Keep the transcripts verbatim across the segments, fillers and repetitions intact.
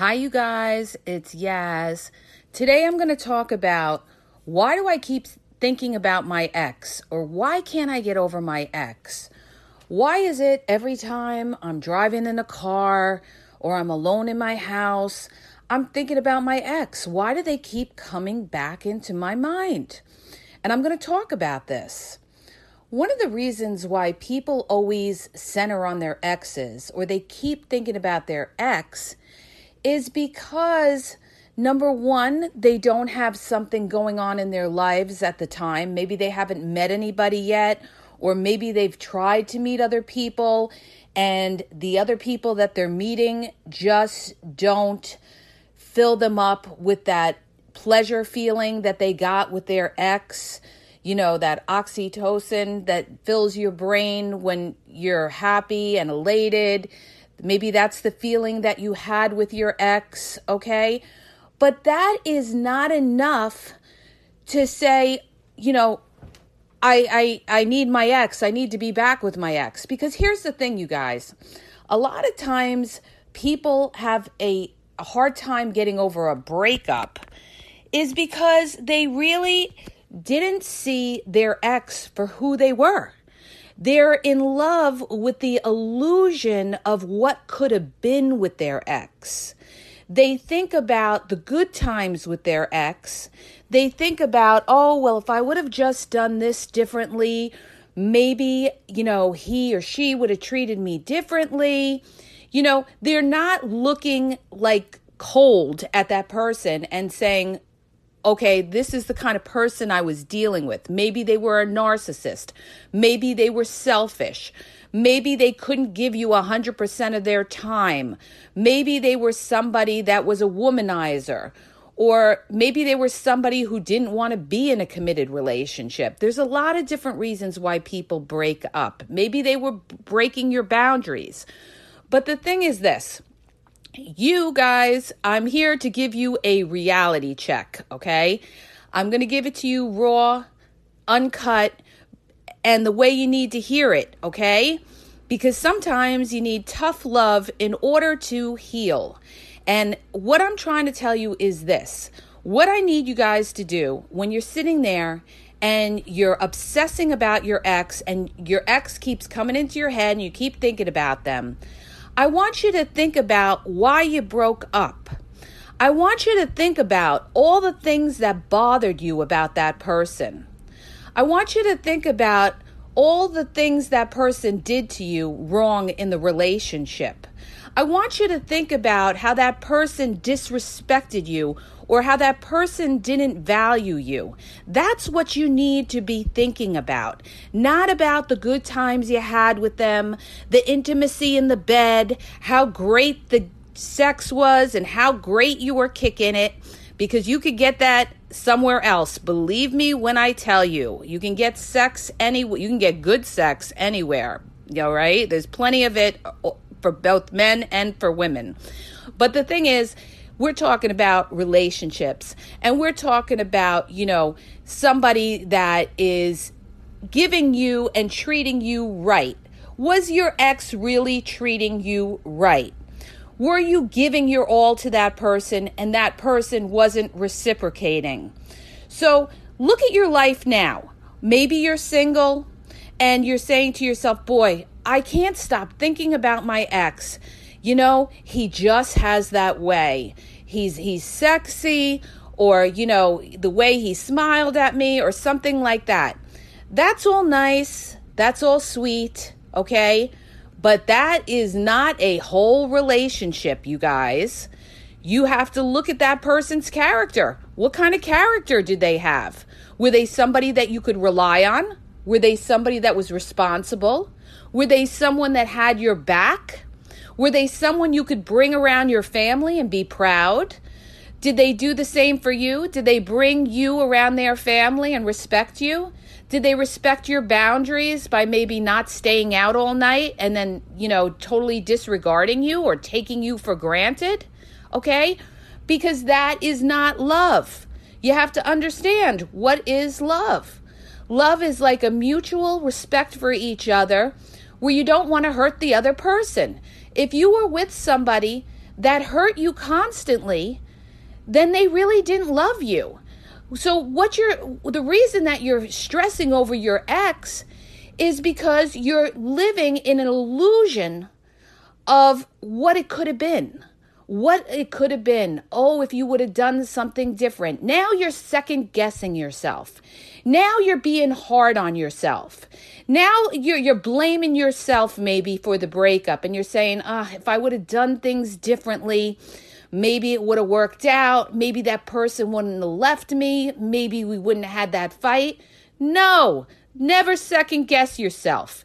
Hi, you guys. It's Yaz. Today I'm going to talk about why do I keep thinking about my ex, or why can't I get over my ex? Why is it every time I'm driving in a car or I'm alone in my house, I'm thinking about my ex? Why do they keep coming back into my mind? And I'm going to talk about this. One of the reasons why people always center on their exes, or they keep thinking about their ex, is because, number one, they don't have something going on in their lives at the time. Maybe they haven't met anybody yet, or maybe they've tried to meet other people, and the other people that they're meeting just don't fill them up with that pleasure feeling that they got with their ex. You know, that oxytocin that fills your brain when you're happy and elated. Maybe that's the feeling that you had with your ex, okay? But that is not enough to say, you know, I I I need my ex. I need to be back with my ex. Because here's the thing, you guys. A lot of times people have a, a hard time getting over a breakup is because they really didn't see their ex for who they were. They're in love with the illusion of what could have been with their ex. They think about the good times with their ex. They think about, oh, well, if I would have just done this differently, maybe, you know, he or she would have treated me differently. You know, they're not looking like cold at that person and saying, okay, this is the kind of person I was dealing with. Maybe they were a narcissist. Maybe they were selfish. Maybe they couldn't give you one hundred percent of their time. Maybe they were somebody that was a womanizer. Or maybe they were somebody who didn't want to be in a committed relationship. There's a lot of different reasons why people break up. Maybe they were breaking your boundaries. But the thing is this. You guys, I'm here to give you a reality check, okay? I'm going to give it to you raw, uncut, and the way you need to hear it, okay? Because sometimes you need tough love in order to heal. And what I'm trying to tell you is this. What I need you guys to do when you're sitting there and you're obsessing about your ex and your ex keeps coming into your head and you keep thinking about them, I want you to think about why you broke up. I want you to think about all the things that bothered you about that person. I want you to think about all the things that person did to you wrong in the relationship. I want you to think about how that person disrespected you or how that person didn't value you. That's what you need to be thinking about. Not about the good times you had with them, the intimacy in the bed, how great the sex was and how great you were kicking it, because you could get that somewhere else. Believe me when I tell you, you can get sex any you can get good sex anywhere. All right? There's plenty of it for both men and for women. But the thing is, we're talking about relationships, and we're talking about, you know, somebody that is giving you and treating you right. Was your ex really treating you right? Were you giving your all to that person and that person wasn't reciprocating? So look at your life now. Maybe you're single and you're saying to yourself, boy, I can't stop thinking about my ex. You know, he just has that way. He's he's sexy, or, you know, the way he smiled at me or something like that. That's all nice. That's all sweet, okay? But that is not a whole relationship, you guys. You have to look at that person's character. What kind of character did they have? Were they somebody that you could rely on? Were they somebody that was responsible? Were they someone that had your back? Were they someone you could bring around your family and be proud? Did they do the same for you? Did they bring you around their family and respect you? Did they respect your boundaries by maybe not staying out all night and then, you know, totally disregarding you or taking you for granted? Okay? Because that is not love. You have to understand, what is love? Love is like a mutual respect for each other, where you don't want to hurt the other person. If you were with somebody that hurt you constantly, then they really didn't love you. So what you're, the reason that you're stressing over your ex is because you're living in an illusion of what it could have been. What it could have been. Oh, if you would have done something different. Now you're second guessing yourself. Now you're being hard on yourself. Now you're you're blaming yourself maybe for the breakup, and you're saying, ah, oh, if I would have done things differently, maybe it would have worked out. Maybe that person wouldn't have left me. Maybe we wouldn't have had that fight. No, never second guess yourself.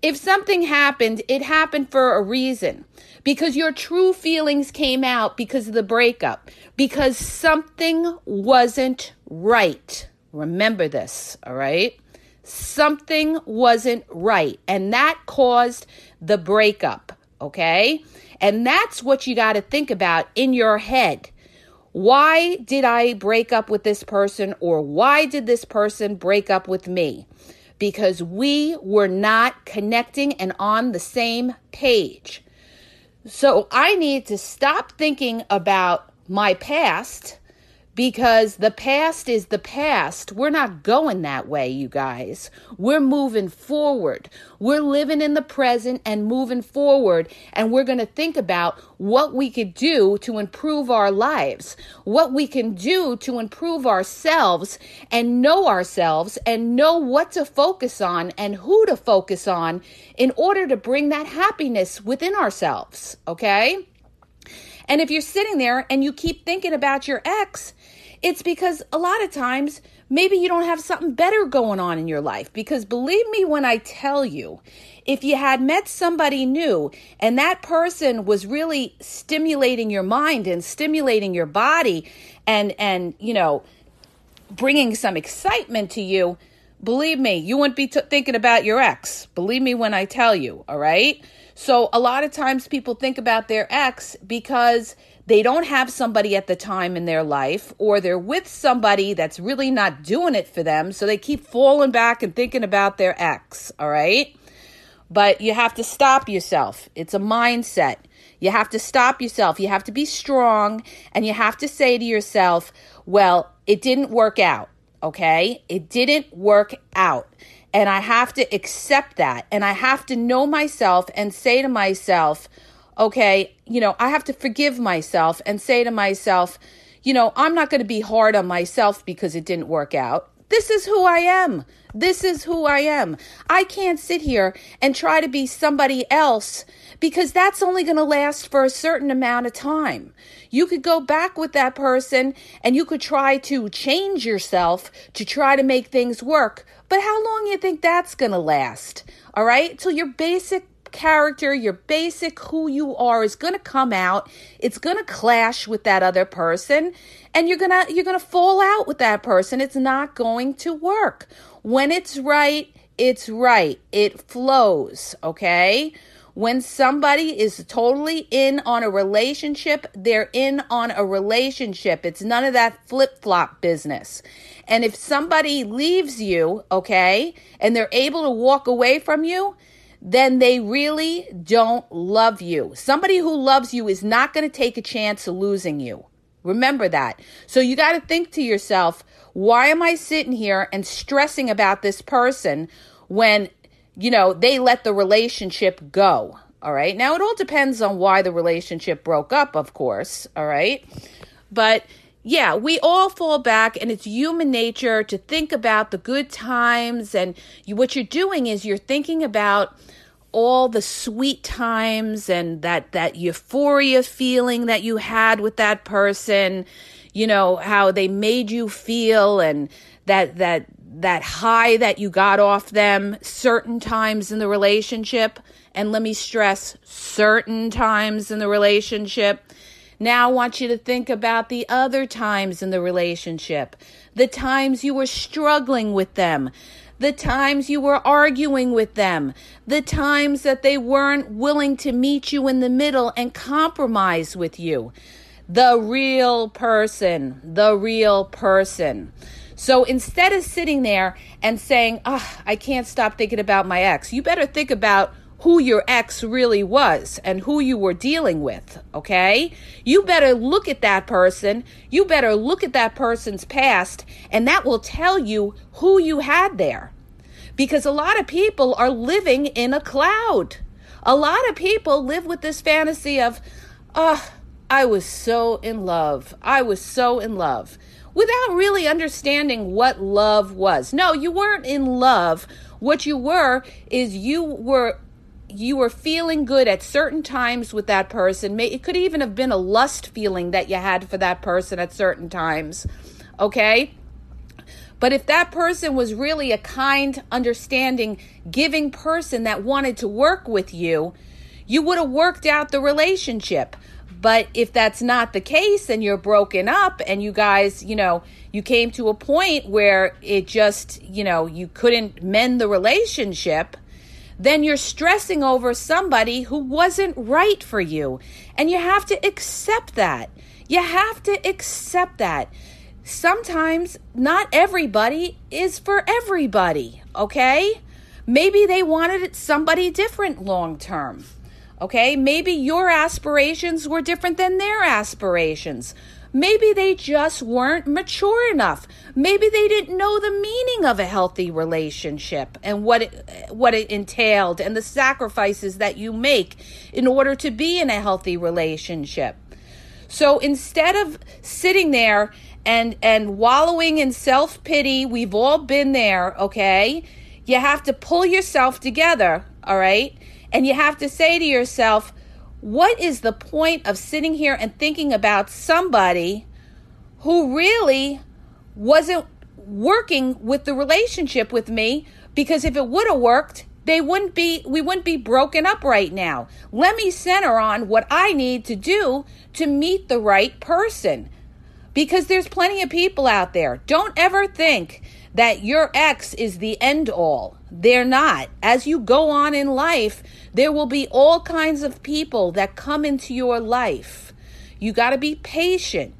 If something happened, it happened for a reason, because your true feelings came out because of the breakup, because something wasn't right. Remember this, all right? Something wasn't right, and that caused the breakup, okay? And that's what you got to think about in your head. Why did I break up with this person, or why did this person break up with me? Because we were not connecting and on the same page. So I need to stop thinking about my past, because the past is the past. We're not going that way, you guys. We're moving forward. We're living in the present and moving forward. And we're going to think about what we could do to improve our lives, what we can do to improve ourselves and know ourselves and know what to focus on and who to focus on in order to bring that happiness within ourselves, okay? And if you're sitting there and you keep thinking about your ex, it's because a lot of times maybe you don't have something better going on in your life. Because believe me when I tell you, if you had met somebody new and that person was really stimulating your mind and stimulating your body and, and you know, bringing some excitement to you, believe me, you wouldn't be t- thinking about your ex. Believe me when I tell you, all right? So a lot of times people think about their ex because they don't have somebody at the time in their life, or they're with somebody that's really not doing it for them. So they keep falling back and thinking about their ex, all right? But you have to stop yourself. It's a mindset. You have to stop yourself. You have to be strong, and you have to say to yourself, well, it didn't work out, okay? It didn't work out. And I have to accept that. And I have to know myself and say to myself, okay, you know, I have to forgive myself and say to myself, you know, I'm not going to be hard on myself because it didn't work out. This is who I am. This is who I am. I can't sit here and try to be somebody else, because that's only going to last for a certain amount of time. You could go back with that person and you could try to change yourself to try to make things work. But how long do you think that's going to last? All right? Till your basic character, your basic who you are is going to come out. It's going to clash with that other person, and you're going to you're going to fall out with that person. It's not going to work. When it's right, it's right. It flows, okay? When somebody is totally in on a relationship, they're in on a relationship. It's none of that flip-flop business. And if somebody leaves you, okay, and they're able to walk away from you, then they really don't love you. Somebody who loves you is not going to take a chance of losing you. Remember that. So you got to think to yourself, why am I sitting here and stressing about this person when you know, they let the relationship go, all right? Now, it all depends on why the relationship broke up, of course, all right? But, yeah, we all fall back, and it's human nature to think about the good times, and you, what you're doing is you're thinking about all the sweet times and that, that euphoria feeling that you had with that person, you know, how they made you feel, and that that that high that you got off them certain times in the relationship. And let me stress, certain times in the relationship. Now I want you to think about the other times in the relationship, the times you were struggling with them, the times you were arguing with them, the times that they weren't willing to meet you in the middle and compromise with you. The real person, the real person. So instead of sitting there and saying, oh, I can't stop thinking about my ex, you better think about who your ex really was and who you were dealing with, okay? You better look at that person. You better look at that person's past, and that will tell you who you had there. Because a lot of people are living in a cloud. A lot of people live with this fantasy of, oh, I was so in love. I was so in love. Without really understanding what love was. No, you weren't in love. What you were is you were you were feeling good at certain times with that person. It could even have been a lust feeling that you had for that person at certain times, okay? But if that person was really a kind, understanding, giving person that wanted to work with you, you would have worked out the relationship. But if that's not the case and you're broken up and you guys, you know, you came to a point where it just, you know, you couldn't mend the relationship, then you're stressing over somebody who wasn't right for you. And you have to accept that. You have to accept that. Sometimes not everybody is for everybody, okay? Maybe they wanted somebody different long term, okay? Maybe your aspirations were different than their aspirations. Maybe they just weren't mature enough. Maybe they didn't know the meaning of a healthy relationship and what it, what it entailed and the sacrifices that you make in order to be in a healthy relationship. So instead of sitting there and and wallowing in self-pity, we've all been there, okay? You have to pull yourself together, all right? And you have to say to yourself, what is the point of sitting here and thinking about somebody who really wasn't working with the relationship with me? Because if it would have worked, they wouldn't be, we wouldn't be broken up right now. Let me center on what I need to do to meet the right person. Because there's plenty of people out there. Don't ever think that your ex is the end all. They're not. As you go on in life, there will be all kinds of people that come into your life. You got to be patient,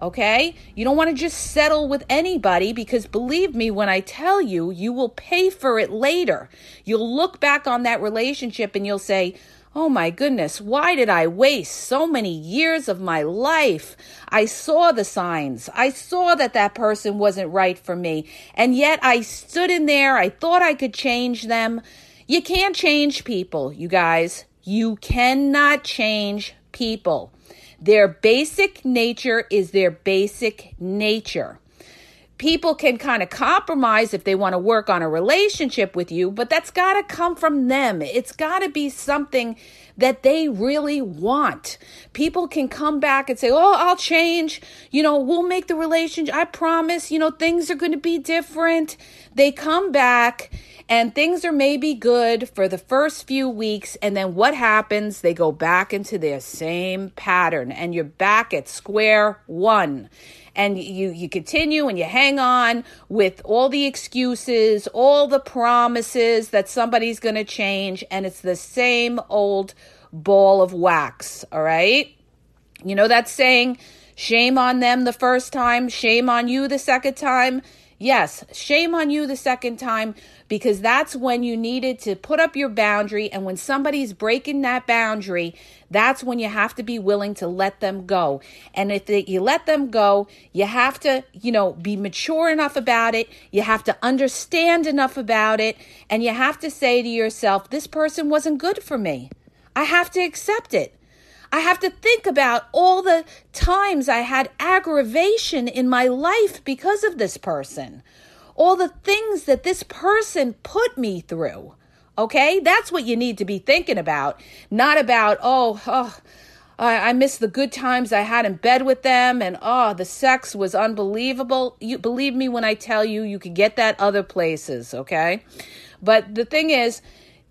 okay? You don't want to just settle with anybody, because believe me when I tell you, you will pay for it later. You'll look back on that relationship and you'll say, oh my goodness, why did I waste so many years of my life? I saw the signs. I saw that that person wasn't right for me. And yet I stood in there. I thought I could change them. You can't change people, you guys. You cannot change people. Their basic nature is their basic nature. People can kind of compromise if they want to work on a relationship with you, but that's got to come from them. It's got to be something that they really want. People can come back and say, oh, I'll change. You know, we'll make the relationship. I promise, you know, things are going to be different. They come back and things are maybe good for the first few weeks. And then what happens? They go back into their same pattern and you're back at square one. And you, you continue and you hang on with all the excuses, all the promises that somebody's going to change. And it's the same old ball of wax, all right? You know that saying, shame on them the first time, shame on you the second time. Yes, shame on you the second time, because that's when you needed to put up your boundary. And when somebody's breaking that boundary, that's when you have to be willing to let them go. And if they, you let them go, you have to, you know, be mature enough about it. You have to understand enough about it. And you have to say to yourself, this person wasn't good for me. I have to accept it. I have to think about all the times I had aggravation in my life because of this person. All the things that this person put me through, okay? That's what you need to be thinking about. Not about, oh, oh I, I miss the good times I had in bed with them, and oh, the sex was unbelievable. You believe me when I tell you, you can get that other places, okay? But the thing is,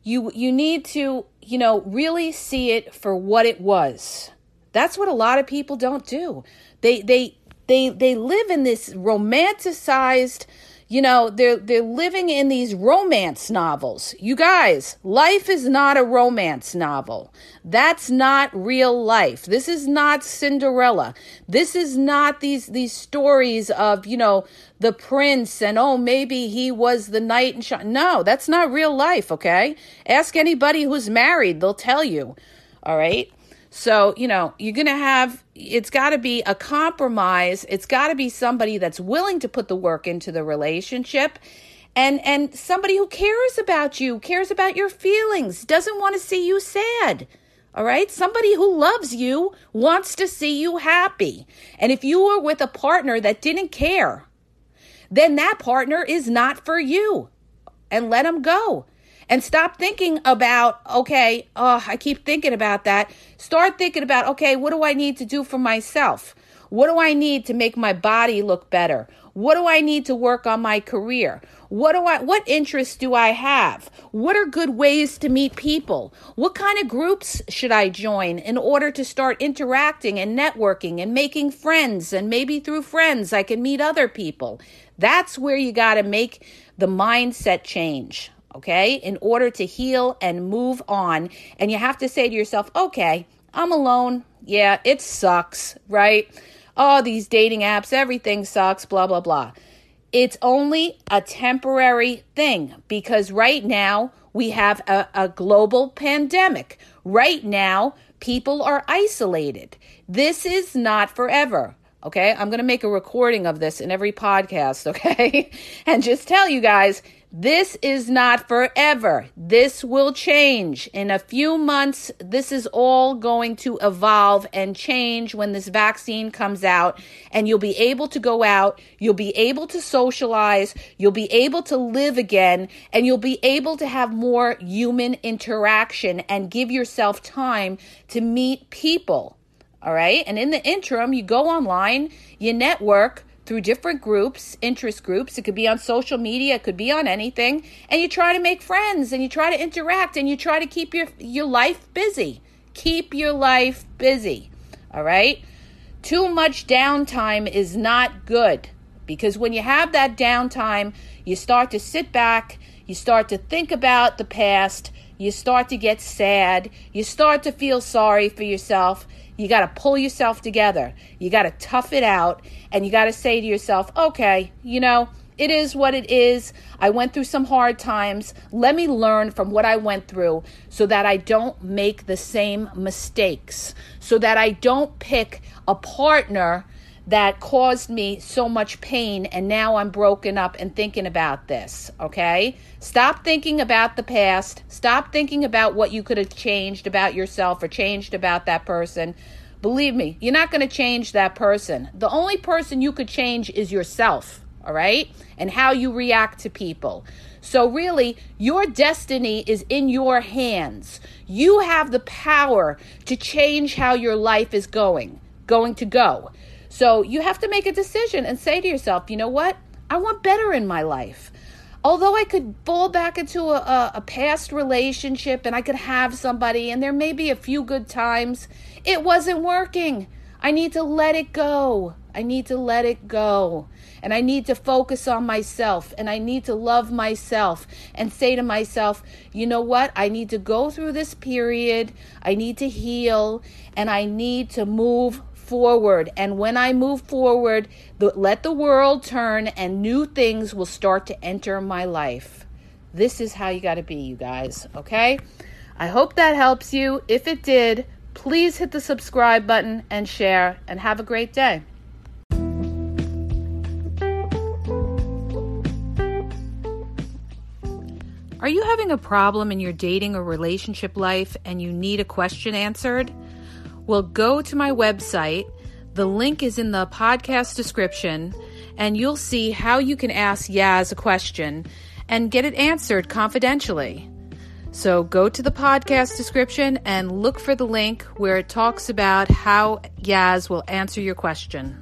You you need to, you know, really see it for what it was. That's what a lot of people don't do. They they they they live in this romanticized, You know, they're they're living in these romance novels. You guys, life is not a romance novel. That's not real life. This is not Cinderella. This is not these these stories of, you know, the prince and, oh, maybe he was the knight and shine. No, that's not real life, okay? Ask anybody who's married, they'll tell you. All right? So, you know, you're going to have, it's got to be a compromise. It's got to be somebody that's willing to put the work into the relationship and, and somebody who cares about you, cares about your feelings, doesn't want to see you sad. All right. Somebody who loves you wants to see you happy. And if you were with a partner that didn't care, then that partner is not for you, and let them go. And stop thinking about, okay, oh, I keep thinking about that. Start thinking about, okay, what do I need to do for myself? What do I need to make my body look better? What do I need to work on my career? What do I, what interests do I have? What are good ways to meet people? What kind of groups should I join in order to start interacting and networking and making friends? And maybe through friends, I can meet other people. That's where you got to make the mindset change. Okay, in order to heal and move on. And you have to say to yourself, okay, I'm alone. Yeah, it sucks, right? Oh, these dating apps, everything sucks, blah, blah, blah. It's only a temporary thing because right now we have a, a global pandemic. Right now, people are isolated. This is not forever. Okay, I'm going to make a recording of this in every podcast, okay? And just tell you guys, this is not forever. This will change. In a few months, this is all going to evolve and change when this vaccine comes out, and you'll be able to go out, you'll be able to socialize, you'll be able to live again, and you'll be able to have more human interaction and give yourself time to meet people. All right. And in the interim, you go online, you network through different groups, interest groups. It could be on social media. It could be on anything. And you try to make friends and you try to interact and you try to keep your, your life busy. Keep your life busy. All right. Too much downtime is not good because when you have that downtime, you start to sit back. You start to think about the past. You start to get sad. You start to feel sorry for yourself. You got to pull yourself together. You got to tough it out. And you got to say to yourself, okay, you know, it is what it is. I went through some hard times. Let me learn from what I went through so that I don't make the same mistakes, so that I don't pick a partner that caused me so much pain and now I'm broken up and thinking about this, okay? Stop thinking about the past. Stop thinking about what you could have changed about yourself or changed about that person. Believe me, you're not going to change that person. The only person you could change is yourself, all right? And how you react to people. So really, your destiny is in your hands. You have the power to change how your life is going, going to go. So you have to make a decision and say to yourself, you know what? I want better in my life. Although I could fall back into a, a past relationship and I could have somebody and there may be a few good times, it wasn't working. I need to let it go. I need to let it go. And I need to focus on myself and I need to love myself and say to myself, you know what? I need to go through this period. I need to heal and I need to move forward. And when I move forward, the, let the world turn and new things will start to enter my life. This is how you got to be, you guys. Okay. I hope that helps you. If it did, please hit the subscribe button and share and have a great day. Are you having a problem in your dating or relationship life and you need a question answered? Well, go to my website. The link is in the podcast description, and you'll see how you can ask Yaz a question and get it answered confidentially. So go to the podcast description and look for the link where it talks about how Yaz will answer your question.